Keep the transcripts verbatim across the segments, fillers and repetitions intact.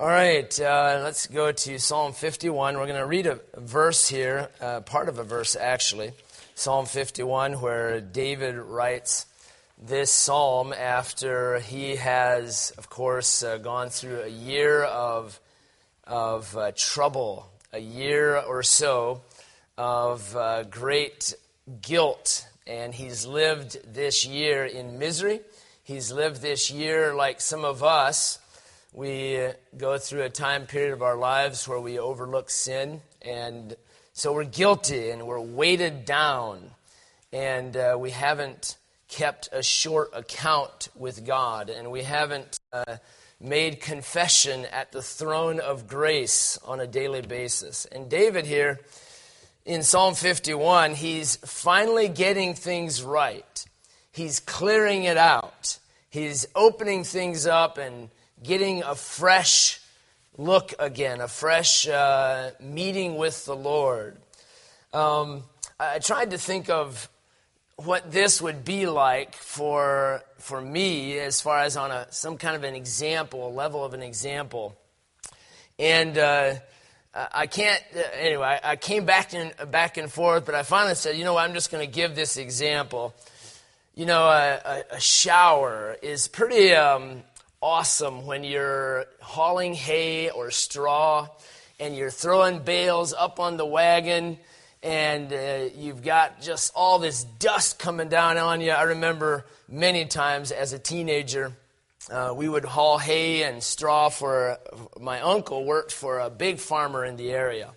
All right, uh, let's go to Psalm fifty-one. We're going to read a verse here, uh, part of a verse actually, Psalm fifty-one, where David writes this psalm after he has, of course, uh, gone through a year of, of uh, trouble, a year or so of uh, great guilt. And he's lived this year in misery. He's lived this year like some of us. We go through a time period of our lives where we overlook sin, and so we're guilty and we're weighted down, and uh, we haven't kept a short account with God, and we haven't uh, made confession at the throne of grace on a daily basis. And David here in Psalm fifty-one, he's finally getting things right. He's clearing it out. He's opening things up and getting a fresh look again, a fresh uh, meeting with the Lord. Um, I tried to think of what this would be like for for me as far as on a some kind of an example, a level of an example. And uh, I can't, anyway, I came back and, back and forth, but I finally said, you know what, I'm just going to give this example. You know, a, a shower is pretty... Um, awesome when you're hauling hay or straw and you're throwing bales up on the wagon and uh, you've got just all this dust coming down on you. I remember many times as a teenager, uh, we would haul hay and straw for, my uncle worked for a big farmer in the area.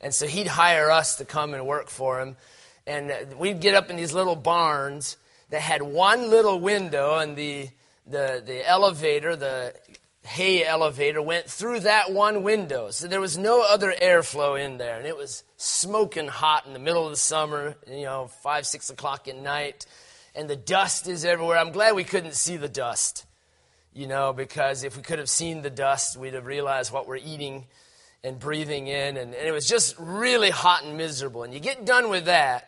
And so he'd hire us to come and work for him. And we'd get up in these little barns that had one little window, and the The the elevator, the hay elevator, went through that one window. So there was no other airflow in there. And it was smoking hot in the middle of the summer, you know, five, six o'clock at night. And the dust is everywhere. I'm glad we couldn't see the dust, you know, because if we could have seen the dust, we'd have realized what we're eating and breathing in. And, and it was just really hot and miserable. And you get done with that.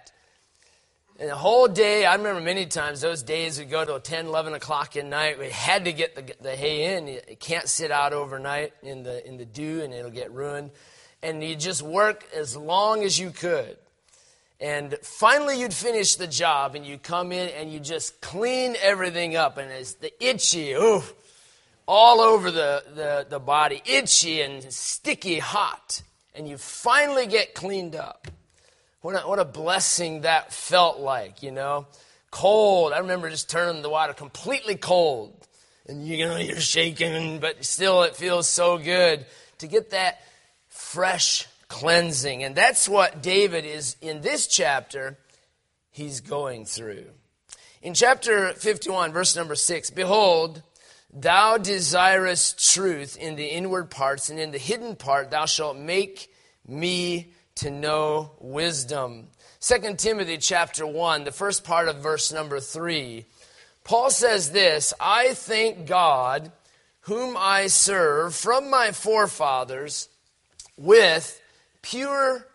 And the whole day, I remember many times, those days we'd go to ten, eleven o'clock at night. We had to get the, the hay in. You can't sit out overnight in the in the dew, and it'll get ruined. And you just work as long as you could. And finally you'd finish the job, and you come in, and you just clean everything up. And it's the itchy, ooh, all over the, the, the body, itchy and sticky hot. And you finally get cleaned up. What a, what a blessing that felt like, you know. Cold. I remember just turning the water completely cold. And, you know, you're shaking, but still it feels so good to get that fresh cleansing. And that's what David is, in this chapter, he's going through. In chapter fifty-one, verse number six, behold, thou desirest truth in the inward parts, and in the hidden part thou shalt make me to know wisdom. Second Timothy chapter one, the first part of verse number three. Paul says this, I thank God, whom I serve from my forefathers, with pure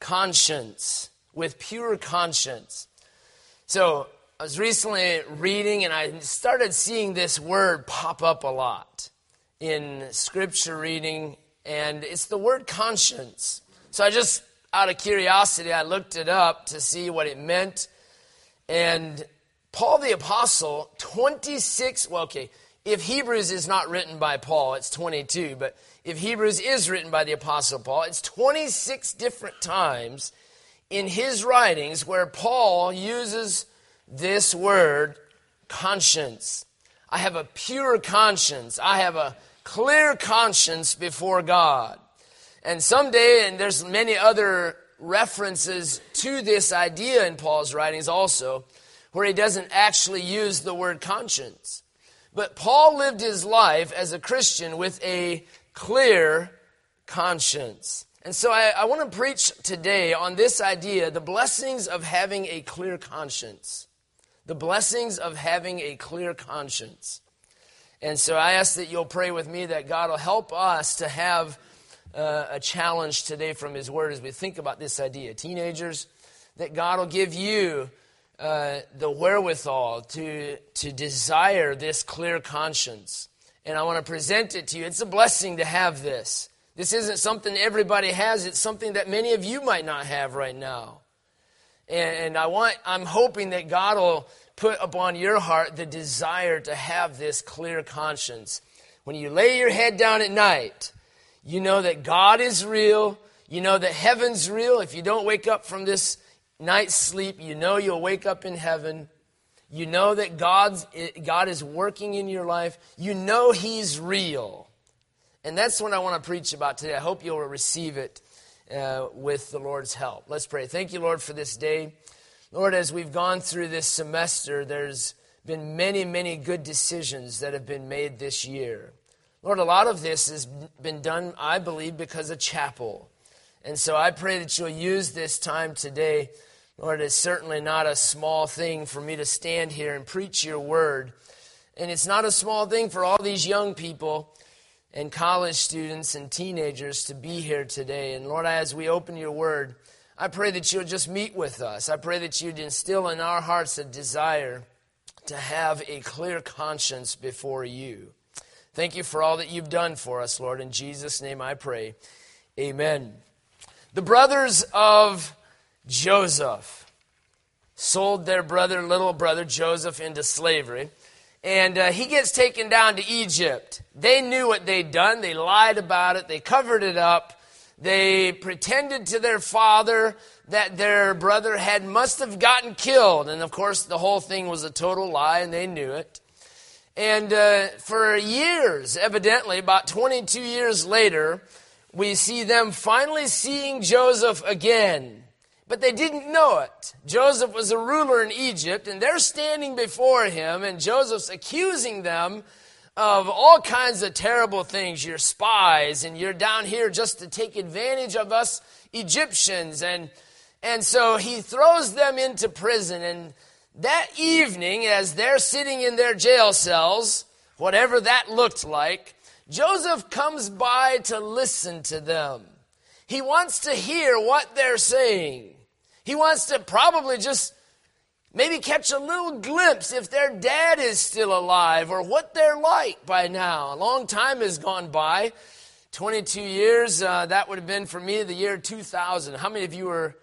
conscience. With pure conscience. So, I was recently reading, and I started seeing this word pop up a lot in Scripture reading, and it's the word conscience. So I just, out of curiosity, I looked it up to see what it meant. And Paul the Apostle, twenty-six, well, okay, if Hebrews is not written by Paul, it's twenty-two. But if Hebrews is written by the Apostle Paul, it's twenty-six different times in his writings where Paul uses this word, conscience. I have a pure conscience. I have a clear conscience before God. And someday, and there's many other references to this idea in Paul's writings also, where he doesn't actually use the word conscience. But Paul lived his life as a Christian with a clear conscience. And so I, I want to preach today on this idea, the blessings of having a clear conscience. The blessings of having a clear conscience. And so I ask that you'll pray with me that God will help us to have Uh, a challenge today from His Word as we think about this idea. Teenagers, that God will give you uh, the wherewithal to, to desire this clear conscience and I want to present it to you. It's a blessing to have this. This isn't something everybody has. It's something that many of you might not have right now. And, and I want, I'm hoping that God will put upon your heart the desire to have this clear conscience. When you lay your head down at night, you know that God is real. You know that heaven's real. If you don't wake up from this night's sleep, you know you'll wake up in heaven. You know that God's, God is working in your life. You know He's real. And that's what I want to preach about today. I hope you'll receive it uh, with the Lord's help. Let's pray. Thank you, Lord, for this day. Lord, as we've gone through this semester, there's been many, many good decisions that have been made this year. Lord, a lot of this has been done, I believe, because of chapel. And so I pray that you'll use this time today. Lord, it's certainly not a small thing for me to stand here and preach your word. And it's not a small thing for all these young people and college students and teenagers to be here today. And Lord, as we open your word, I pray that you'll just meet with us. I pray that you'd instill in our hearts a desire to have a clear conscience before you. Thank you for all that you've done for us, Lord. In Jesus' name I pray. Amen. The brothers of Joseph sold their brother, little brother Joseph, into slavery. And uh, he gets taken down to Egypt. They knew what they'd done. They lied about it. They covered it up. They pretended to their father that their brother had must have gotten killed. And, of course, the whole thing was a total lie, and they knew it. And uh, for years, evidently, about twenty-two years later, we see them finally seeing Joseph again. But they didn't know it. Joseph was a ruler in Egypt, and they're standing before him, and Joseph's accusing them of all kinds of terrible things. You're spies, and you're down here just to take advantage of us Egyptians. And, and so he throws them into prison. And that evening, as they're sitting in their jail cells, whatever that looked like, Joseph comes by to listen to them. He wants to hear what they're saying. He wants to probably just maybe catch a little glimpse if their dad is still alive or what they're like by now. A long time has gone by, twenty-two years. Uh, that would have been for me the year two thousand. How many of you were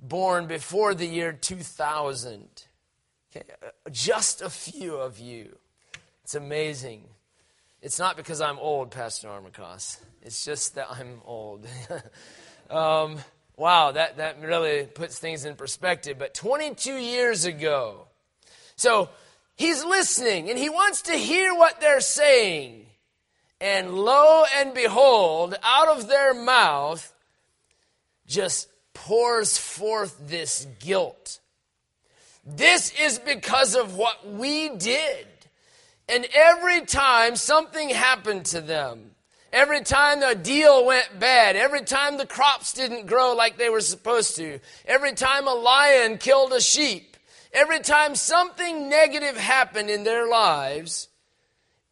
born before the year two thousand? Okay, just a few of you. It's amazing. It's not because I'm old, Pastor Armacost. It's just that I'm old. um, wow, that, that really puts things in perspective. But twenty-two years ago. So he's listening, and he wants to hear what they're saying. And lo and behold, out of their mouth just pours forth this guilt. This is because of what we did. And every time something happened to them, every time the deal went bad, every time the crops didn't grow like they were supposed to, every time a lion killed a sheep, every time something negative happened in their lives,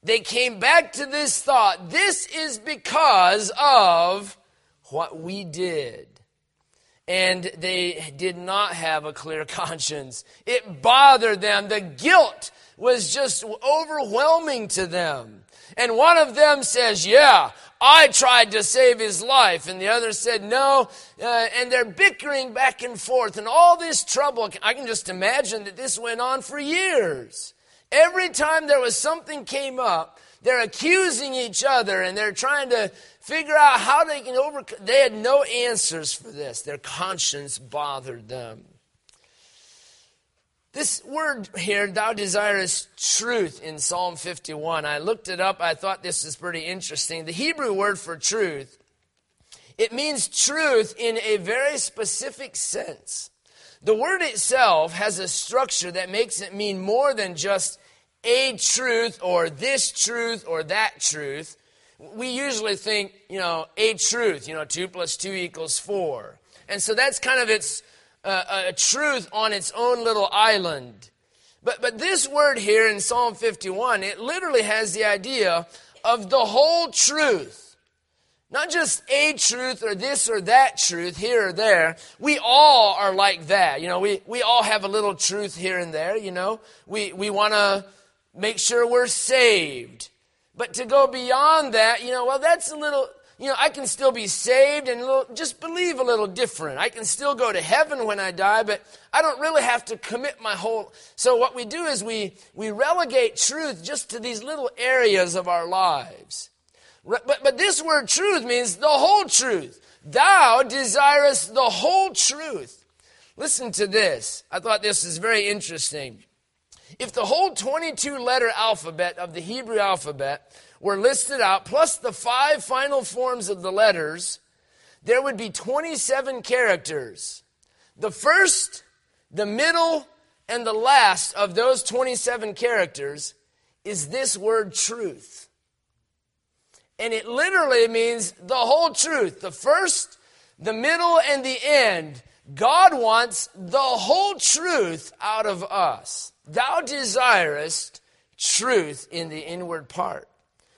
they came back to this thought, this is because of what we did. And they did not have a clear conscience. It bothered them. The guilt was just overwhelming to them. And one of them says, yeah, I tried to save his life. And the other said, no. Uh, and they're bickering back and forth. And all this trouble, I can just imagine that this went on for years. Every time there was something came up, they're accusing each other and they're trying to figure out how they can overcome. They had no answers for this. Their conscience bothered them. This word here, thou desirest truth, in Psalm fifty-one. I looked it up. I thought this was pretty interesting. The Hebrew word for truth, it means truth in a very specific sense. The word itself has a structure that makes it mean more than just a truth or this truth or that truth. We usually think, you know, a truth, you know, two plus two equals four. And so that's kind of its... Uh, a truth on its own little island. But but this word here in Psalm fifty-one, it literally has the idea of the whole truth. Not just a truth or this or that truth here or there. We all are like that. You know, we, we all have a little truth here and there, you know. We, we want to make sure we're saved. But to go beyond that, you know, well, that's a little, you know, I can still be saved and a little, just believe a little different. I can still go to heaven when I die, but I don't really have to commit my whole... So what we do is we, we relegate truth just to these little areas of our lives. But, but this word truth means the whole truth. Thou desirest the whole truth. Listen to this. I thought this is very interesting. If the whole twenty-two letter alphabet of the Hebrew alphabet were listed out, plus the five final forms of the letters, there would be twenty-seven characters. The first, the middle, and the last of those twenty-seven characters is this word truth. And it literally means the whole truth. The first, the middle, and the end. God wants the whole truth out of us. Thou desirest truth in the inward part.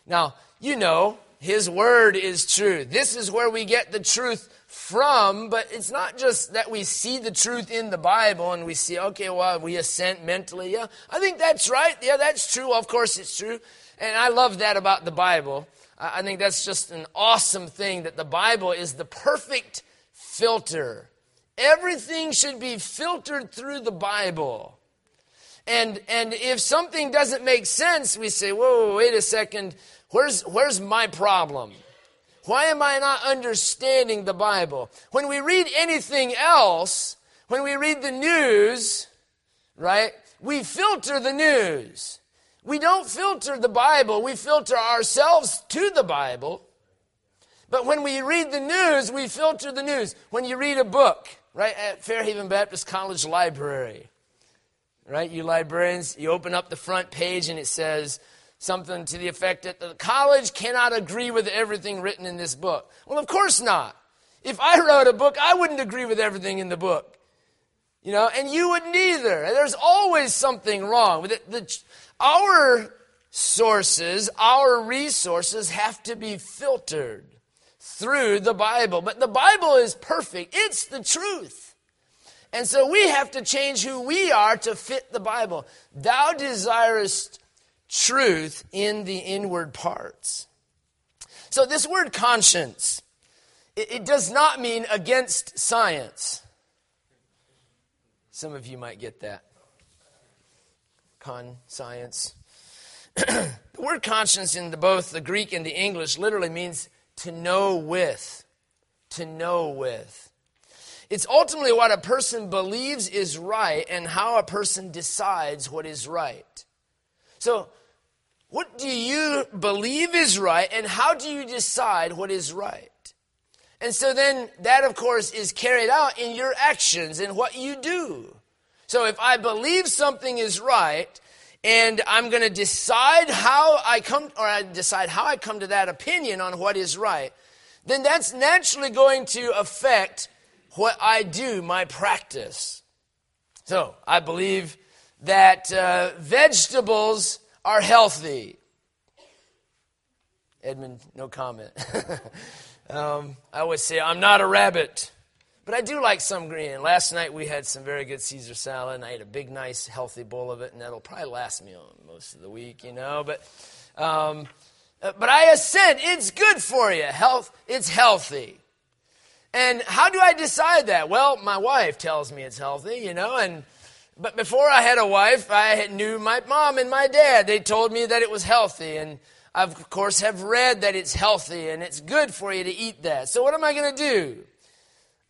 Now, you know, His Word is truth. This is where we get the truth from, but it's not just that we see the truth in the Bible and we see, okay, well, we assent mentally. Yeah, I think that's right. Yeah, that's true. Well, of course it's true. And I love that about the Bible. I think that's just an awesome thing, that the Bible is the perfect filter. Everything should be filtered through the Bible. And and if something doesn't make sense, we say, whoa, wait a second, where's where's my problem? Why am I not understanding the Bible? When we read anything else, when we read the news, right, we filter the news. We don't filter the Bible, we filter ourselves to the Bible. But when we read the news, we filter the news. When you read a book, right, at Fairhaven Baptist College Library, right, you librarians, you open up the front page and it says something to the effect that the college cannot agree with everything written in this book. Well, of course not. If I wrote a book, I wouldn't agree with everything in the book. You know, and you wouldn't either. There's always something wrong with it. The, our sources, our resources have to be filtered through the Bible. But the Bible is perfect. It's the truth. And so we have to change who we are to fit the Bible. Thou desirest truth in the inward parts. So this word conscience, it, it does not mean against science. Some of you might get that. Con, science. The word conscience in the, both the Greek and the English literally means to know with. To know with. It's ultimately what a person believes is right and how a person decides what is right. So, what do you believe is right and how do you decide what is right? And so then that, of course, is carried out in your actions and what you do. So if I believe something is right and I'm going to decide how I come or I decide how I come to that opinion on what is right, then that's naturally going to affect what I do, my practice. So I believe that uh, vegetables are healthy. Edmund, no comment. Um, I always say, I'm not a rabbit, but I do like some green. Last night we had some very good Caesar salad, and I ate a big, nice, healthy bowl of it, and that'll probably last me most of the week, you know. But um, but I assent, it's good for you. Health, it's healthy. And how do I decide that? Well, my wife tells me it's healthy, you know, and but before I had a wife, I knew my mom and my dad. They told me that it was healthy, and I, of course, have read that it's healthy and it's good for you to eat that. So what am I going to do?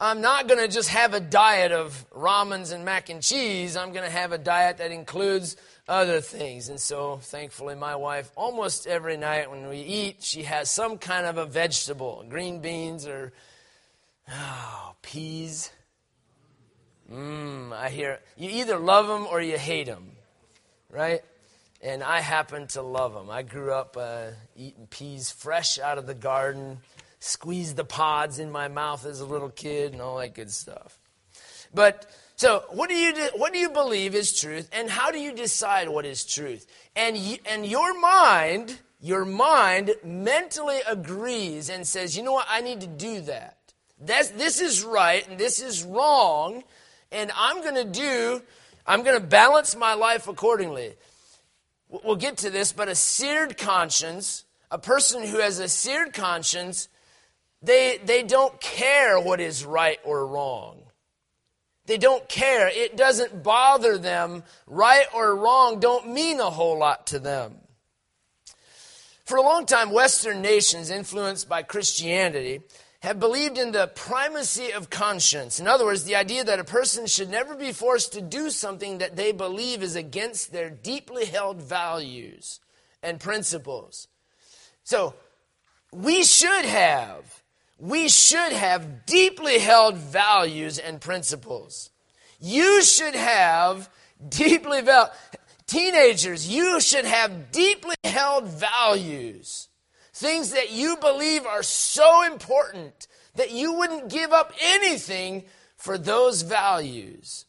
I'm not going to just have a diet of ramens and mac and cheese. I'm going to have a diet that includes other things. And so, thankfully, my wife, almost every night when we eat, she has some kind of a vegetable. Green beans or oh, peas. Mmm, I hear. You either love them or you hate them, right? And I happen to love them. I grew up uh, eating peas fresh out of the garden, squeezed the pods in my mouth as a little kid, and all that good stuff. But so, what do you do, what do you believe is truth, and how do you decide what is truth? And you, and your mind, your mind mentally agrees and says, you know what, I need to do that. That's, this is right, and this is wrong, and I'm going to do. I'm going to balance my life accordingly. We'll get to this, but a seared conscience, a person who has a seared conscience, they, they don't care what is right or wrong. They don't care. It doesn't bother them. Right or wrong don't mean a whole lot to them. For a long time, Western nations influenced by Christianity have believed in the primacy of conscience. In other words, the idea that a person should never be forced to do something that they believe is against their deeply held values and principles. So, we should have, we should have deeply held values and principles. You should have deeply held, teenagers, you should have deeply held values. Things that you believe are so important that you wouldn't give up anything for those values.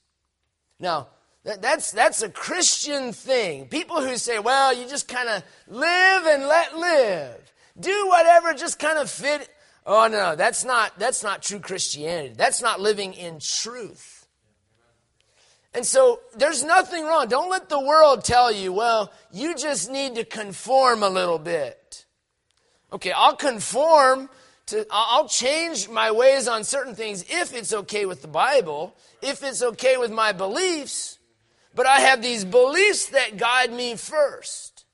Now, that's that's a Christian thing. People who say, well, you just kind of live and let live. Do whatever, just kind of fit. Oh, no, that's not that's not true Christianity. That's not living in truth. And so there's nothing wrong. Don't let the world tell you, well, you just need to conform a little bit. Okay, I'll conform to, I'll change my ways on certain things if it's okay with the Bible, if it's okay with my beliefs, but I have these beliefs that guide me first.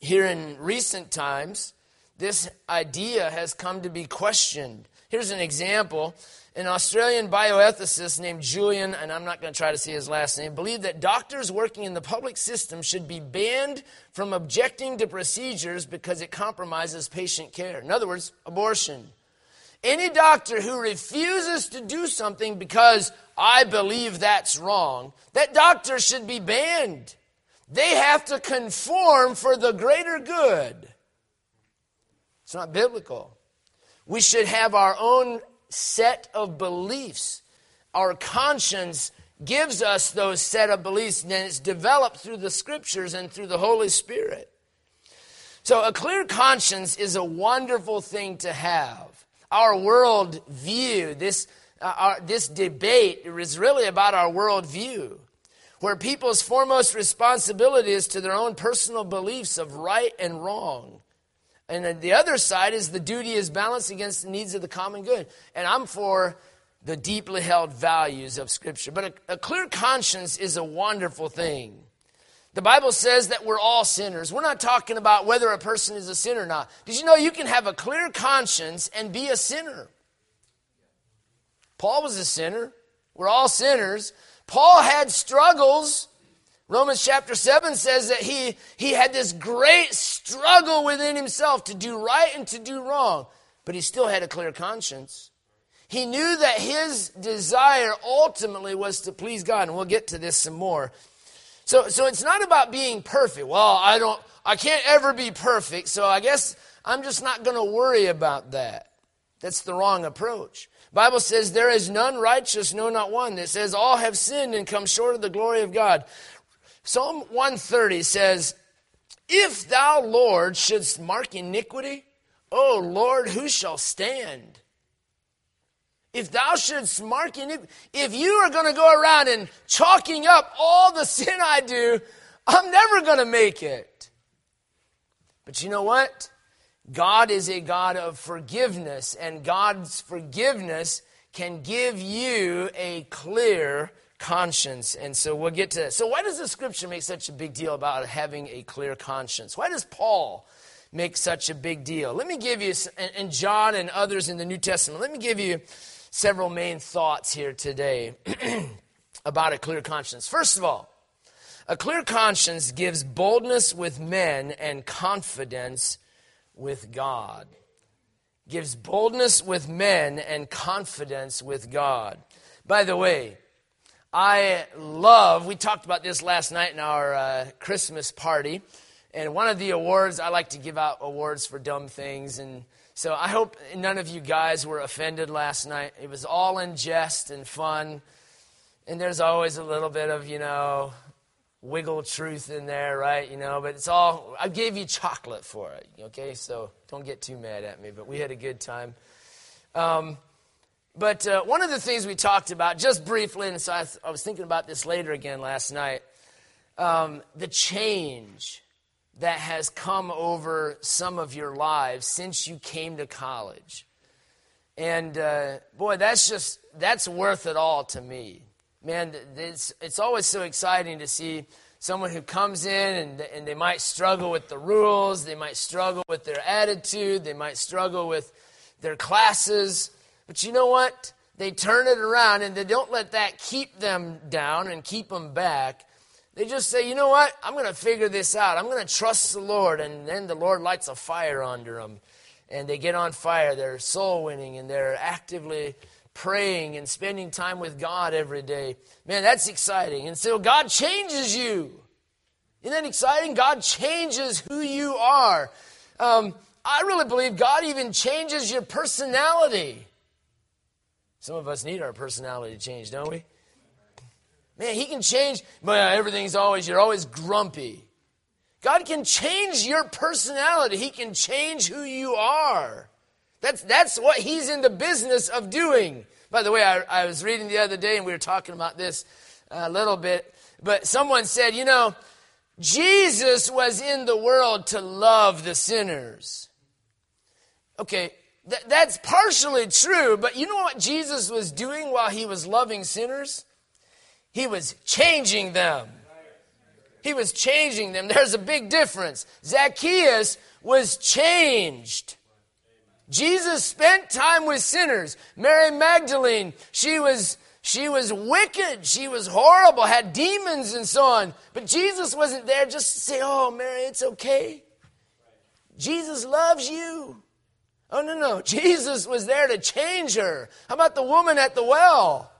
Here in recent times, this idea has come to be questioned. Here's an example. An Australian bioethicist named Julian, and I'm not going to try to say his last name, believed that doctors working in the public system should be banned from objecting to procedures because it compromises patient care. In other words, abortion. Any doctor who refuses to do something because I believe that's wrong, that doctor should be banned. They have to conform for the greater good. It's not biblical. We should have our own set of beliefs. Our conscience gives us those set of beliefs, and it's developed through the Scriptures and through the Holy Spirit. So a clear conscience is a wonderful thing to have. Our world view, this, uh, our, this debate is really about our world view, where people's foremost responsibility is to their own personal beliefs of right and wrong. And the other side is the duty is balanced against the needs of the common good. And I'm for the deeply held values of Scripture. But a, a clear conscience is a wonderful thing. The Bible says that we're all sinners. We're not talking about whether a person is a sinner or not. Did you know you can have a clear conscience and be a sinner? Paul was a sinner. We're all sinners. Paul had struggles. Romans chapter seven says that he, he had this great struggle within himself to do right and to do wrong, but he still had a clear conscience. He knew that his desire ultimately was to please God, and we'll get to this some more. So, so it's not about being perfect. Well, I don't, I can't ever be perfect, so I guess I'm just not going to worry about that. That's the wrong approach. Bible says there is none righteous, no, not one. It says all have sinned and come short of the glory of God. Psalm one thirty says, if thou, Lord, shouldst mark iniquity, O Lord, who shall stand? If thou shouldst mark iniquity, if you are going to go around and chalking up all the sin I do, I'm never going to make it. But you know what? God is a God of forgiveness, and God's forgiveness can give you a clear conscience, and so we'll get to that. So why does the Scripture make such a big deal about having a clear conscience? Why does Paul make such a big deal? Let me give you, and John and others in the New Testament, let me give you several main thoughts here today about a clear conscience. First of all, a clear conscience gives boldness with men and confidence with God. Gives boldness with men and confidence with God. By the way, I love, we talked about this last night in our uh, Christmas party, and one of the awards, I like to give out awards for dumb things, and so I hope none of you guys were offended last night. It was all in jest and fun, and there's always a little bit of, you know, wiggle truth in there, right, you know, but it's all, I gave you chocolate for it, okay, so don't get too mad at me, but we had a good time. Um But uh, one of the things we talked about, just briefly, and so I, th- I was thinking about this later again last night, um, the change that has come over some of your lives since you came to college. And uh, boy, that's just, that's worth it all to me. Man, it's, it's always so exciting to see someone who comes in and, and they might struggle with the rules, they might struggle with their attitude, they might struggle with their classes. But you know what? They turn it around and they don't let that keep them down and keep them back. They just say, you know what? I'm going to figure this out. I'm going to trust the Lord. And then the Lord lights a fire under them. And they get on fire. They're soul winning and they're actively praying and spending time with God every day. Man, that's exciting. And so God changes you. Isn't that exciting? God changes who you are. Um, I really believe God even changes your personality. Some of us need our personality to change, don't we? Man, he can change, but everything's always, you're always grumpy. God can change your personality. He can change who you are. That's that's what he's in the business of doing. By the way, I, I was reading the other day, and we were talking about this a little bit, but someone said, you know, Jesus was in the world to love the sinners. Okay, Th- that's partially true, but you know what Jesus was doing while he was loving sinners? He was changing them. He was changing them. There's a big difference. Zacchaeus was changed. Jesus spent time with sinners. Mary Magdalene, she was, she was wicked. She was horrible, had demons and so on. But Jesus wasn't there just to say, oh, Mary, it's okay. Jesus loves you. Oh, no, no. Jesus was there to change her. How about the woman at the well?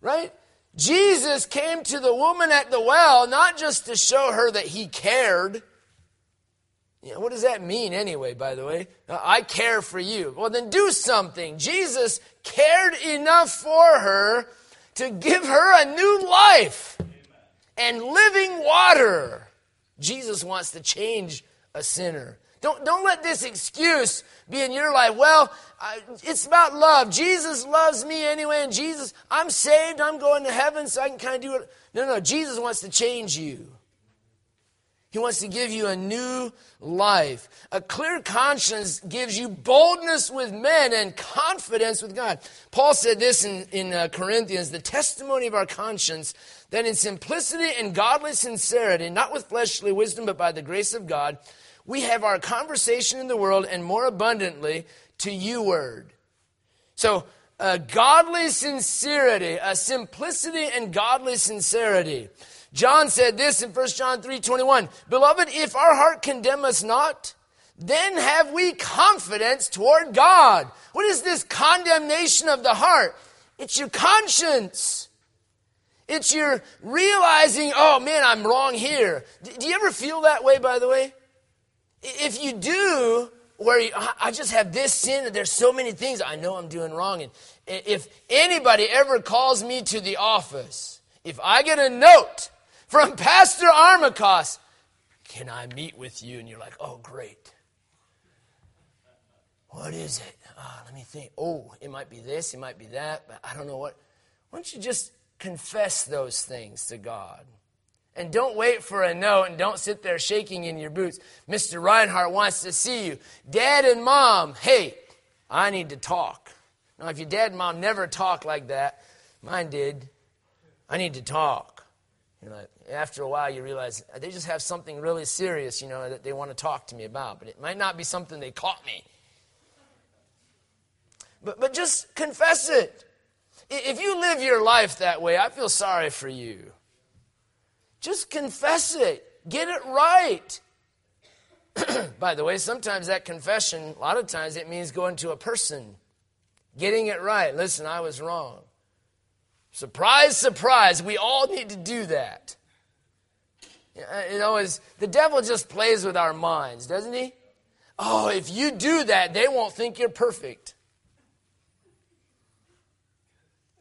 Right? Jesus came to the woman at the well, not just to show her that he cared. You know, what does that mean anyway, by the way? I care for you. Well, then do something. Jesus cared enough for her to give her a new life and living water. Jesus wants to change a sinner. Don't, don't let this excuse be in your life. Well, I, it's about love. Jesus loves me anyway, and Jesus, I'm saved, I'm going to heaven, so I can kind of do it. No, no, Jesus wants to change you. He wants to give you a new life. A clear conscience gives you boldness with men and confidence with God. Paul said this in, in uh, Corinthians, the testimony of our conscience, that in simplicity and godly sincerity, not with fleshly wisdom, but by the grace of God, we have our conversation in the world and more abundantly to you word. So a godly sincerity, a simplicity and godly sincerity. John said this in First John three twenty-one. Beloved, if our heart condemn us not, then have we confidence toward God. What is this condemnation of the heart? It's your conscience. It's your realizing, oh man, I'm wrong here. Do you ever feel that way, by the way? If you do, where you, I just have this sin and there's so many things I know I'm doing wrong. And if anybody ever calls me to the office, if I get a note from Pastor Armacost, can I meet with you? And you're like, oh, great. What is it? Oh, let me think. Oh, it might be this, it might be that, but I don't know what. Why don't you just confess those things to God? And don't wait for a no, and don't sit there shaking in your boots. Mister Reinhardt wants to see you. Dad and Mom, hey, I need to talk. Now, if your dad and mom never talk like that, mine did. I need to talk. You know, after a while, you realize they just have something really serious, you know, that they want to talk to me about. But it might not be something they caught me. But but just confess it. If you live your life that way, I feel sorry for you. Just confess it. Get it right. By the way, sometimes that confession, a lot of times it means going to a person, getting it right. Listen, I was wrong. Surprise, surprise. We all need to do that. You know, it's, the devil just plays with our minds, doesn't he? Oh, if you do that, they won't think you're perfect.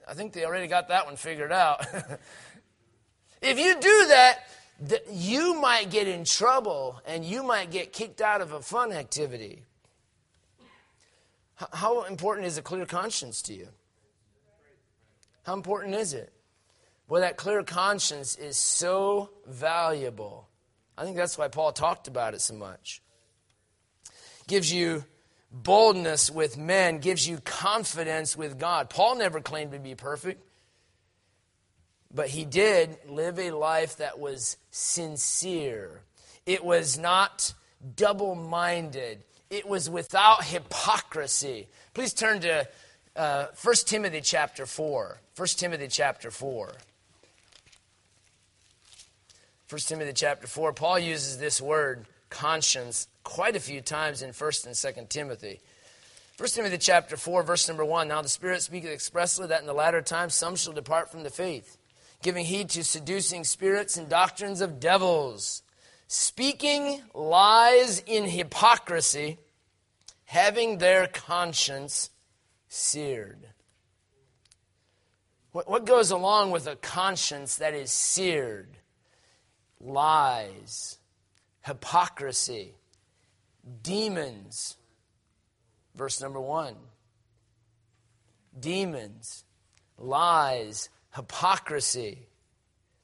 I think they already got that one figured out. If you do that, th- you might get in trouble and you might get kicked out of a fun activity. H- how important is a clear conscience to you? How important is it? Boy, that clear conscience is so valuable. I think that's why Paul talked about it so much. Gives you boldness with men, gives you confidence with God. Paul never claimed to be perfect, but he did live a life that was sincere. It was not double-minded. It was without hypocrisy. Please turn to uh, First Timothy chapter four. First Timothy chapter four. First Timothy chapter four. Paul uses this word, conscience, quite a few times in First and Second Timothy. First Timothy chapter four, verse number one. Now the Spirit speaketh expressly that in the latter time some shall depart from the faith, giving heed to seducing spirits and doctrines of devils, speaking lies in hypocrisy, having their conscience seared. What, what goes along with a conscience that is seared? Lies, hypocrisy, demons. Verse number one. Demons, lies, hypocrisy.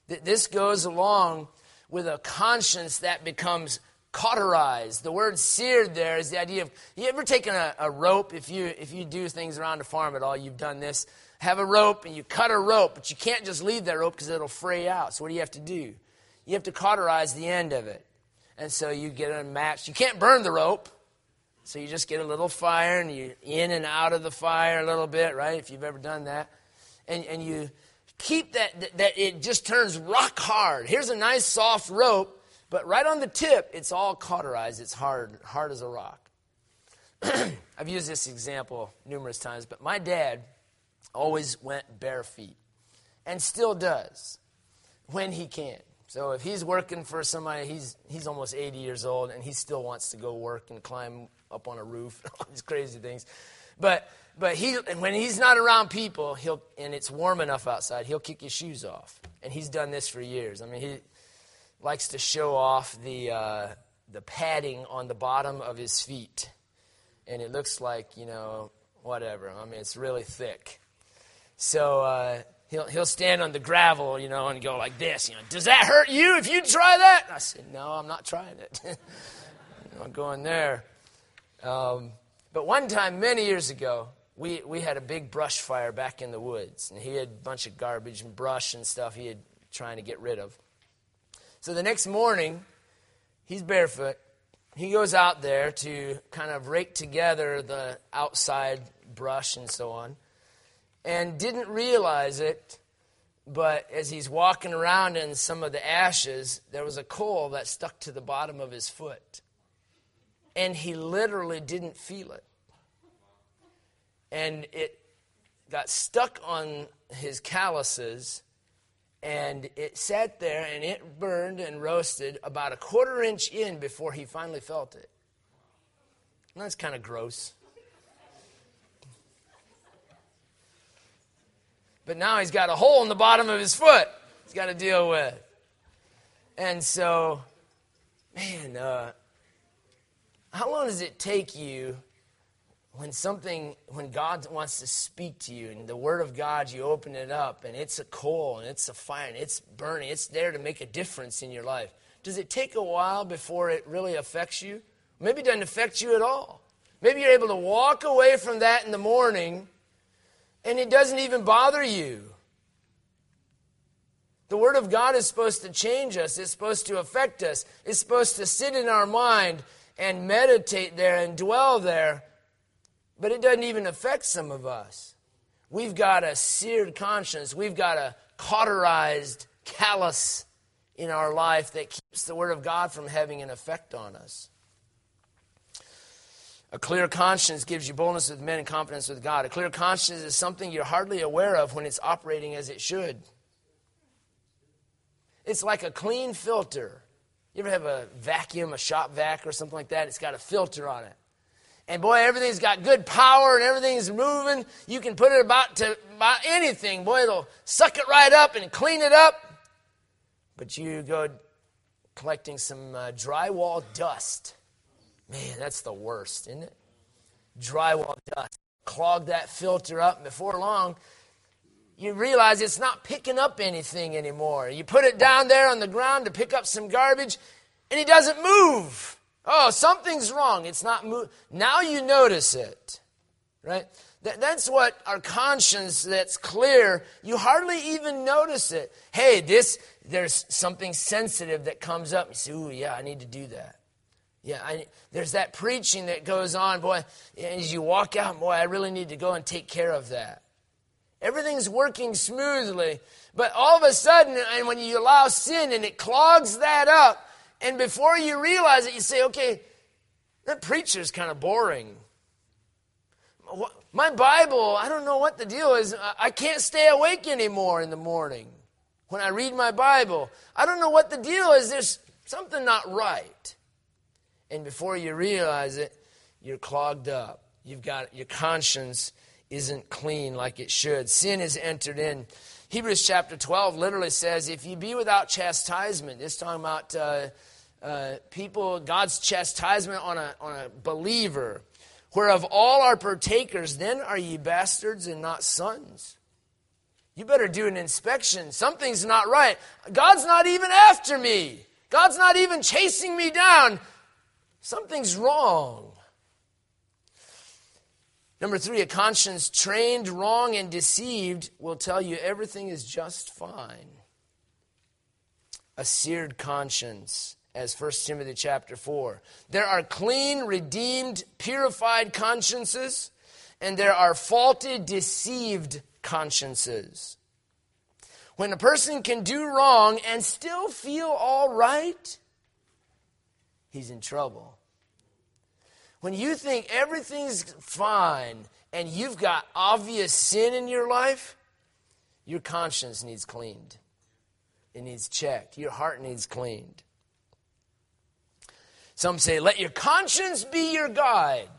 This goes along with a conscience that becomes cauterized. The word seared there is the idea of, you ever taken a, a rope, if you if you do things around a farm at all, you've done this, have a rope and you cut a rope, but you can't just leave that rope because it'll fray out. So what do you have to do? You have to cauterize the end of it. And so you get a match. You can't burn the rope, so you just get a little fire and you're in and out of the fire a little bit, right, if you've ever done that. And and you keep that, that it just turns rock hard. Here's a nice soft rope, but right on the tip, it's all cauterized. It's hard, hard as a rock. I've used this example numerous times, but my dad always went bare feet and still does when he can. So if he's working for somebody, he's he's almost eighty years old, and he still wants to go work and climb up on a roof and all these crazy things. But but he when he's not around people, he'll and it's warm enough outside, he'll kick his shoes off. And he's done this for years. I mean, he likes to show off the uh, the padding on the bottom of his feet. And it looks like, you know, whatever. I mean, it's really thick. So uh, he'll he'll stand on the gravel, you know, and go like this. You know, does that hurt you if you try that? I said, no, I'm not trying it. I'm not going there. Um But one time, many years ago, we, we had a big brush fire back in the woods. And he had a bunch of garbage and brush and stuff he had trying to get rid of. So the next morning, he's barefoot. He goes out there to kind of rake together the outside brush and so on. And didn't realize it, but as he's walking around in some of the ashes, there was a coal that stuck to the bottom of his foot. And he literally didn't feel it. And it got stuck on his calluses, and it sat there, and it burned and roasted about a quarter inch in before he finally felt it. And that's kind of gross. But now he's got a hole in the bottom of his foot he's got to deal with. And so, man, uh, how long does it take you when something, when God wants to speak to you and the Word of God, you open it up and it's a coal and it's a fire and it's burning, it's there to make a difference in your life? Does it take a while before it really affects you? Maybe it doesn't affect you at all. Maybe you're able to walk away from that in the morning and it doesn't even bother you. The Word of God is supposed to change us. It's supposed to affect us. It's supposed to sit in our mind and meditate there and dwell there, but it doesn't even affect some of us. We've got a seared conscience. We've got a cauterized callus in our life that keeps the Word of God from having an effect on us. A clear conscience gives you boldness with men and confidence with God. A clear conscience is something you're hardly aware of when it's operating as it should. It's like a clean filter. You ever have a vacuum, a shop vac or something like that? It's got a filter on it. And boy, everything's got good power and everything's moving. You can put it about to about anything. Boy, it'll suck it right up and clean it up. But you go collecting some uh, drywall dust. Man, that's the worst, isn't it? Drywall dust. Clog that filter up, and before long, you realize it's not picking up anything anymore. You put it down there on the ground to pick up some garbage, and it doesn't move. Oh, something's wrong. It's not moving. Now you notice it, right? That, that's what our conscience that's clear, you hardly even notice it. Hey, this there's something sensitive that comes up. You say, ooh, yeah, I need to do that. Yeah, I, there's that preaching that goes on, boy, as you walk out, boy, I really need to go and take care of that. Everything's working smoothly, but all of a sudden, and when you allow sin and it clogs that up, and before you realize it, you say, okay, that preacher's kind of boring. My Bible, I don't know what the deal is. I can't stay awake anymore in the morning when I read my Bible. I don't know what the deal is. There's something not right. And before you realize it, you're clogged up. You've got your conscience isn't clean like it should. Sin has entered in. Hebrews chapter twelve literally says, if you be without chastisement, it's talking about uh, uh, people, God's chastisement on a on a believer, whereof all are partakers, then are ye bastards and not sons. You better do an inspection. Something's not right. God's not even after me. God's not even chasing me down. Something's wrong. Number three, a conscience trained, wrong, and deceived will tell you everything is just fine. A seared conscience, as First Timothy chapter four. There are clean, redeemed, purified consciences, and there are faulty, deceived consciences. When a person can do wrong and still feel all right, he's in trouble. When you think everything's fine and you've got obvious sin in your life, your conscience needs cleaned. It needs checked. Your heart needs cleaned. Some say, let your conscience be your guide.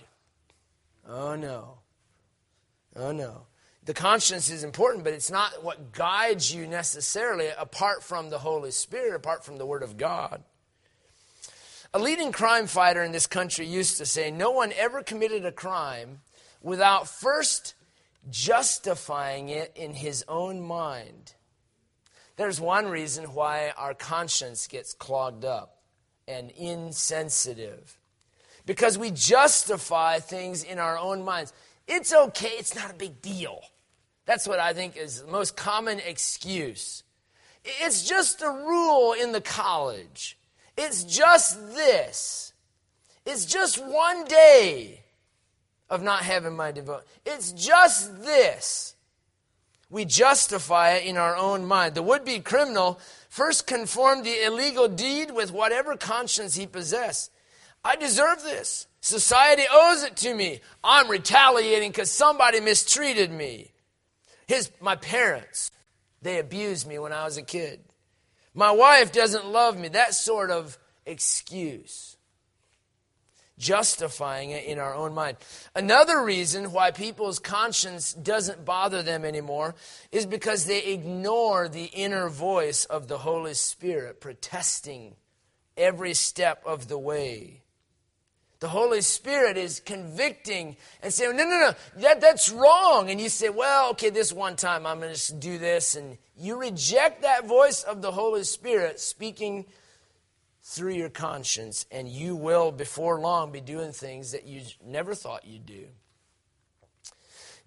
Oh, no. Oh, no. The conscience is important, but it's not what guides you necessarily apart from the Holy Spirit, apart from the Word of God. A leading crime fighter in this country used to say, no one ever committed a crime without first justifying it in his own mind. There's one reason why our conscience gets clogged up and insensitive. Because we justify things in our own minds. It's okay, it's not a big deal. That's what I think is the most common excuse. It's just a rule in the college. It's just this. It's just one day of not having my devotion. It's just this. We justify it in our own mind. The would-be criminal first conformed the illegal deed with whatever conscience he possessed. I deserve this. Society owes it to me. I'm retaliating because somebody mistreated me. His, my parents, they abused me when I was a kid. My wife doesn't love me. That sort of excuse. Justifying it in our own mind. Another reason why people's conscience doesn't bother them anymore is because they ignore the inner voice of the Holy Spirit protesting every step of the way. The Holy Spirit is convicting and saying, no, no, no, that, that's wrong. And you say, well, okay, this one time I'm going to do this. And you reject that voice of the Holy Spirit speaking through your conscience. And you will, before long, be doing things that you never thought you'd do.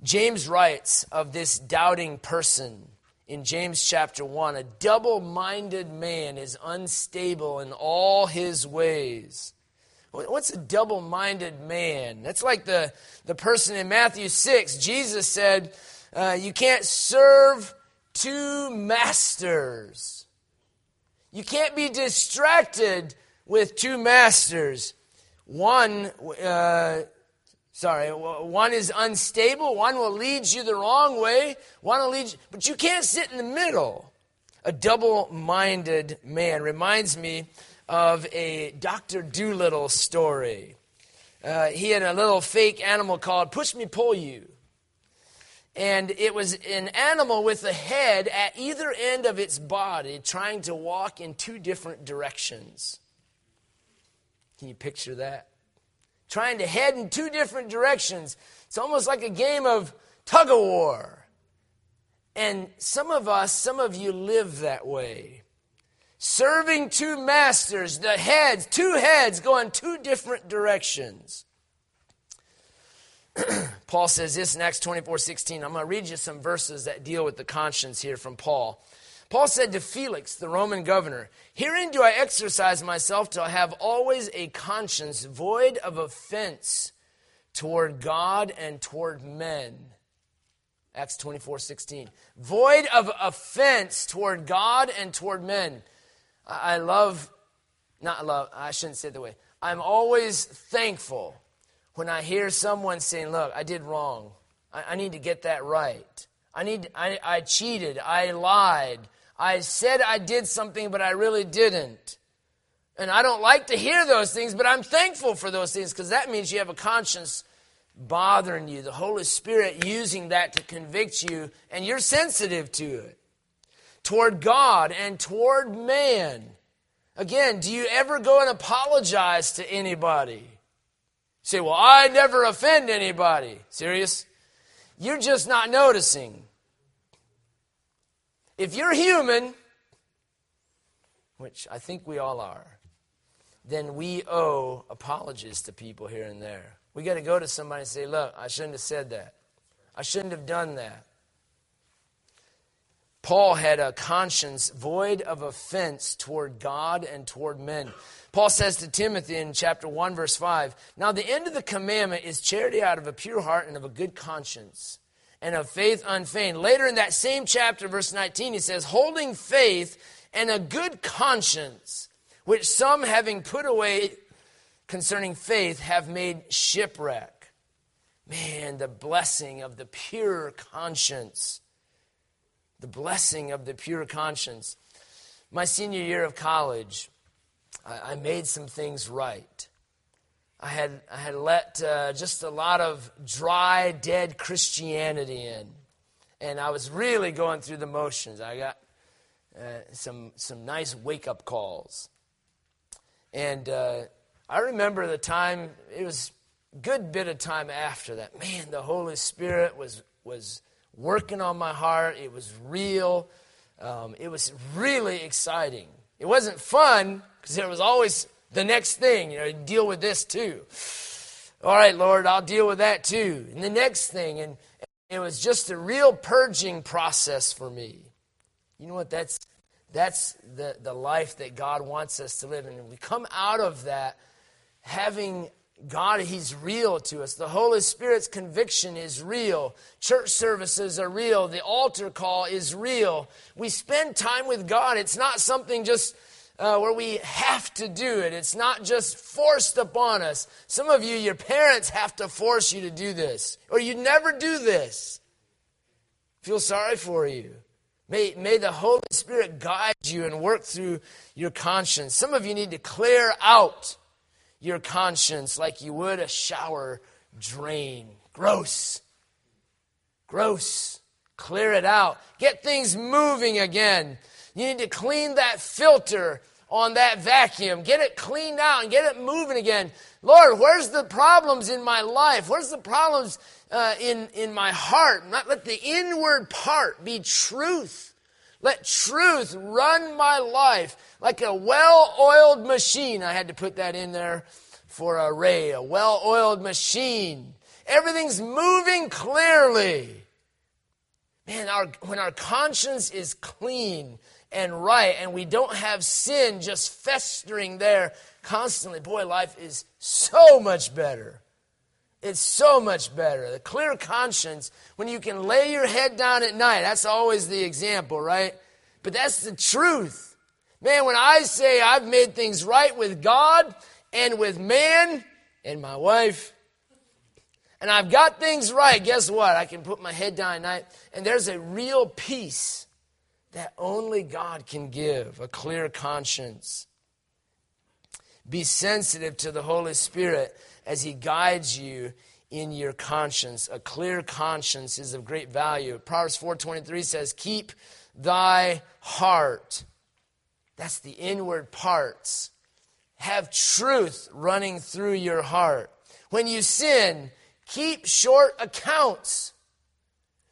James writes of this doubting person in James chapter one, a double-minded man is unstable in all his ways. What's a double-minded man? That's like the, the person in Matthew six. Jesus said, uh, you can't serve two masters. You can't be distracted with two masters. One, uh, sorry, one is unstable. One will lead you the wrong way. One will lead you, but you can't sit in the middle. A double-minded man reminds me of a Doctor Dolittle story. Uh, he had a little fake animal called Push Me, Pull You. And it was an animal with a head at either end of its body trying to walk in two different directions. Can you picture that? Trying to head in two different directions. It's almost like a game of tug-of-war. And some of us, some of you live that way. Serving two masters, the heads, two heads going two different directions. Paul says this in Acts twenty-four sixteen. I'm going to read you some verses that deal with the conscience here from Paul. Paul said to Felix, the Roman governor, "Herein do I exercise myself to have always a conscience void of offense toward God and toward men." Acts twenty-four sixteen. Void of offense toward God and toward men. I love, not love, I shouldn't say it that way. I'm always thankful when I hear someone saying, "Look, I did wrong. I, I need to get that right. I need. I, I cheated. I lied. I said I did something, but I really didn't." And I don't like to hear those things, but I'm thankful for those things, because that means you have a conscience bothering you. The Holy Spirit using that to convict you, and you're sensitive to it. Toward God and toward man. Again, do you ever go and apologize to anybody? Say, "Well, I never offend anybody." Serious? You're just not noticing. If you're human, which I think we all are, then we owe apologies to people here and there. We got to go to somebody and say, "Look, I shouldn't have said that. I shouldn't have done that." Paul had a conscience void of offense toward God and toward men. Paul says to Timothy in chapter one, verse five, "Now the end of the commandment is charity out of a pure heart and of a good conscience and of faith unfeigned." Later in that same chapter, verse nineteen, he says, "Holding faith and a good conscience, which some having put away concerning faith have made shipwreck." Man, the blessing of the pure conscience. The blessing of the pure conscience. My senior year of college, I, I made some things right. I had I had let uh, just a lot of dry, dead Christianity in, and I was really going through the motions. I got uh, some some nice wake up calls, and uh, I remember the time. It was a good bit of time after that. Man, the Holy Spirit was was. working on my heart. It was real. Um, it was really exciting. It wasn't fun, because there was always the next thing. You know, deal with this too. All right, Lord, I'll deal with that too. And the next thing. And it was just a real purging process for me. You know what? That's that's the, the life that God wants us to live in. And we come out of that having God, He's real to us. The Holy Spirit's conviction is real. Church services are real. The altar call is real. We spend time with God. It's not something just uh, where we have to do it. It's not just forced upon us. Some of you, your parents have to force you to do this, or you never do this. Feel sorry for you. May, may the Holy Spirit guide you and work through your conscience. Some of you need to clear out your conscience like you would a shower drain. Gross. Gross. Clear it out. Get things moving again. You need to clean that filter on that vacuum. Get it cleaned out and get it moving again. Lord, where's the problems in my life? Where's the problems uh, in, in my heart? Not let the inward part be truth. Let truth run my life like a well-oiled machine. I had to put that in there for a Ray, a well-oiled machine. Everything's moving clearly. Man, our, when our conscience is clean and right and we don't have sin just festering there constantly, boy, life is so much better. It's so much better. The clear conscience, when you can lay your head down at night, that's always the example, right? But that's the truth. Man, when I say I've made things right with God and with man and my wife, and I've got things right, guess what? I can put my head down at night, and there's a real peace that only God can give, a clear conscience. Be sensitive to the Holy Spirit as He guides you in your conscience. A clear conscience is of great value. Proverbs four twenty-three says, "Keep thy heart." That's the inward parts. Have truth running through your heart. When you sin, keep short accounts.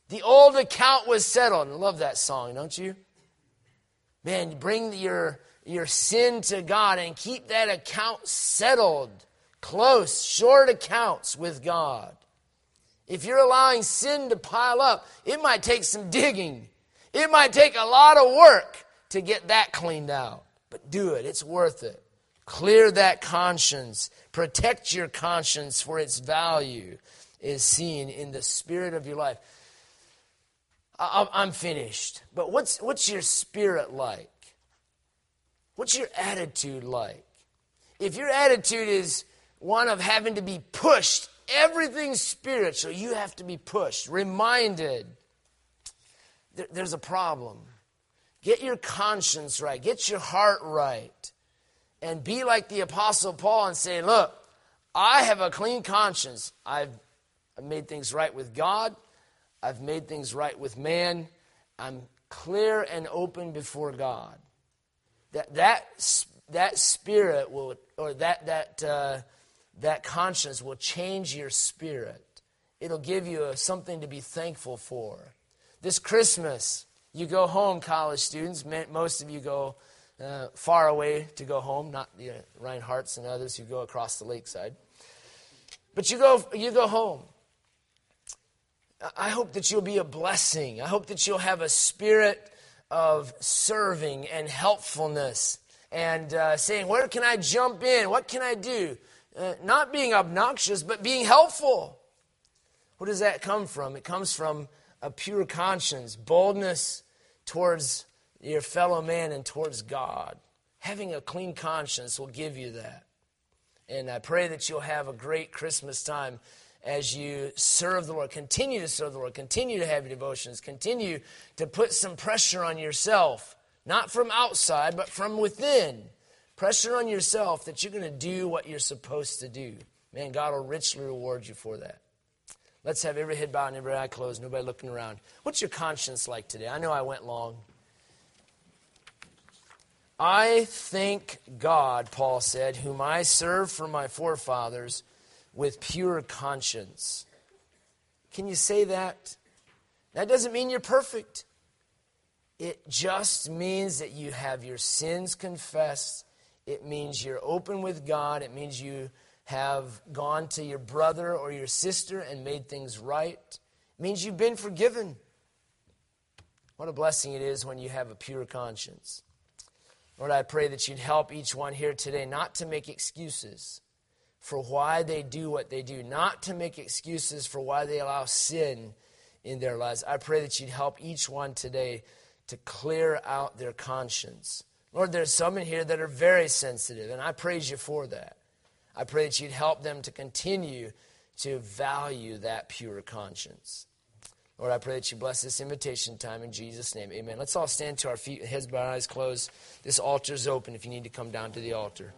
The old account was settled. I love that song, don't you? Man, bring your, your sin to God and keep that account settled. Close, short accounts with God. If you're allowing sin to pile up, it might take some digging. It might take a lot of work to get that cleaned out. But do it. It's worth it. Clear that conscience. Protect your conscience, for its value is seen in the spirit of your life. I'm finished. But what's what's your spirit like? What's your attitude like? If your attitude is one of having to be pushed, everything's spiritual, you have to be pushed, reminded, there's a problem. Get your conscience right. Get your heart right. And be like the Apostle Paul and say, look, I have a clean conscience. I've, I've made things right with God. I've made things right with man. I'm clear and open before God. That that that spirit will, or that that uh, that conscience will change your spirit. It'll give you a, something to be thankful for. This Christmas, you go home, college students. Most of you go uh, far away to go home. Not you know, Reinhardt's and others who go across the lakeside. But you go you go home. I hope that you'll be a blessing. I hope that you'll have a spirit of serving and helpfulness and uh, saying, where can I jump in? What can I do? Uh, not being obnoxious, but being helpful. Where does that come from? It comes from a pure conscience, boldness towards your fellow man and towards God. Having a clean conscience will give you that. And I pray that you'll have a great Christmas time as you serve the Lord. Continue to serve the Lord. Continue to have your devotions. Continue to put some pressure on yourself, not from outside, but from within. Pressure on yourself that you're going to do what you're supposed to do. Man, God will richly reward you for that. Let's have every head bowed and every eye closed, nobody looking around. What's your conscience like today? I know I went long. I thank God, Paul said, whom I serve for my forefathers, with pure conscience. Can you say that? That doesn't mean you're perfect. It just means that you have your sins confessed. It means you're open with God. It means you have gone to your brother or your sister and made things right. It means you've been forgiven. What a blessing it is when you have a pure conscience. Lord, I pray that you'd help each one here today not to make excuses for why they do what they do, not to make excuses for why they allow sin in their lives. I pray that you'd help each one today to clear out their conscience. Lord, there's some in here that are very sensitive, and I praise you for that. I pray that you'd help them to continue to value that pure conscience. Lord, I pray that you bless this invitation time in Jesus' name. Amen. Let's all stand to our feet, heads bowed, eyes closed. This altar is open if you need to come down to the altar.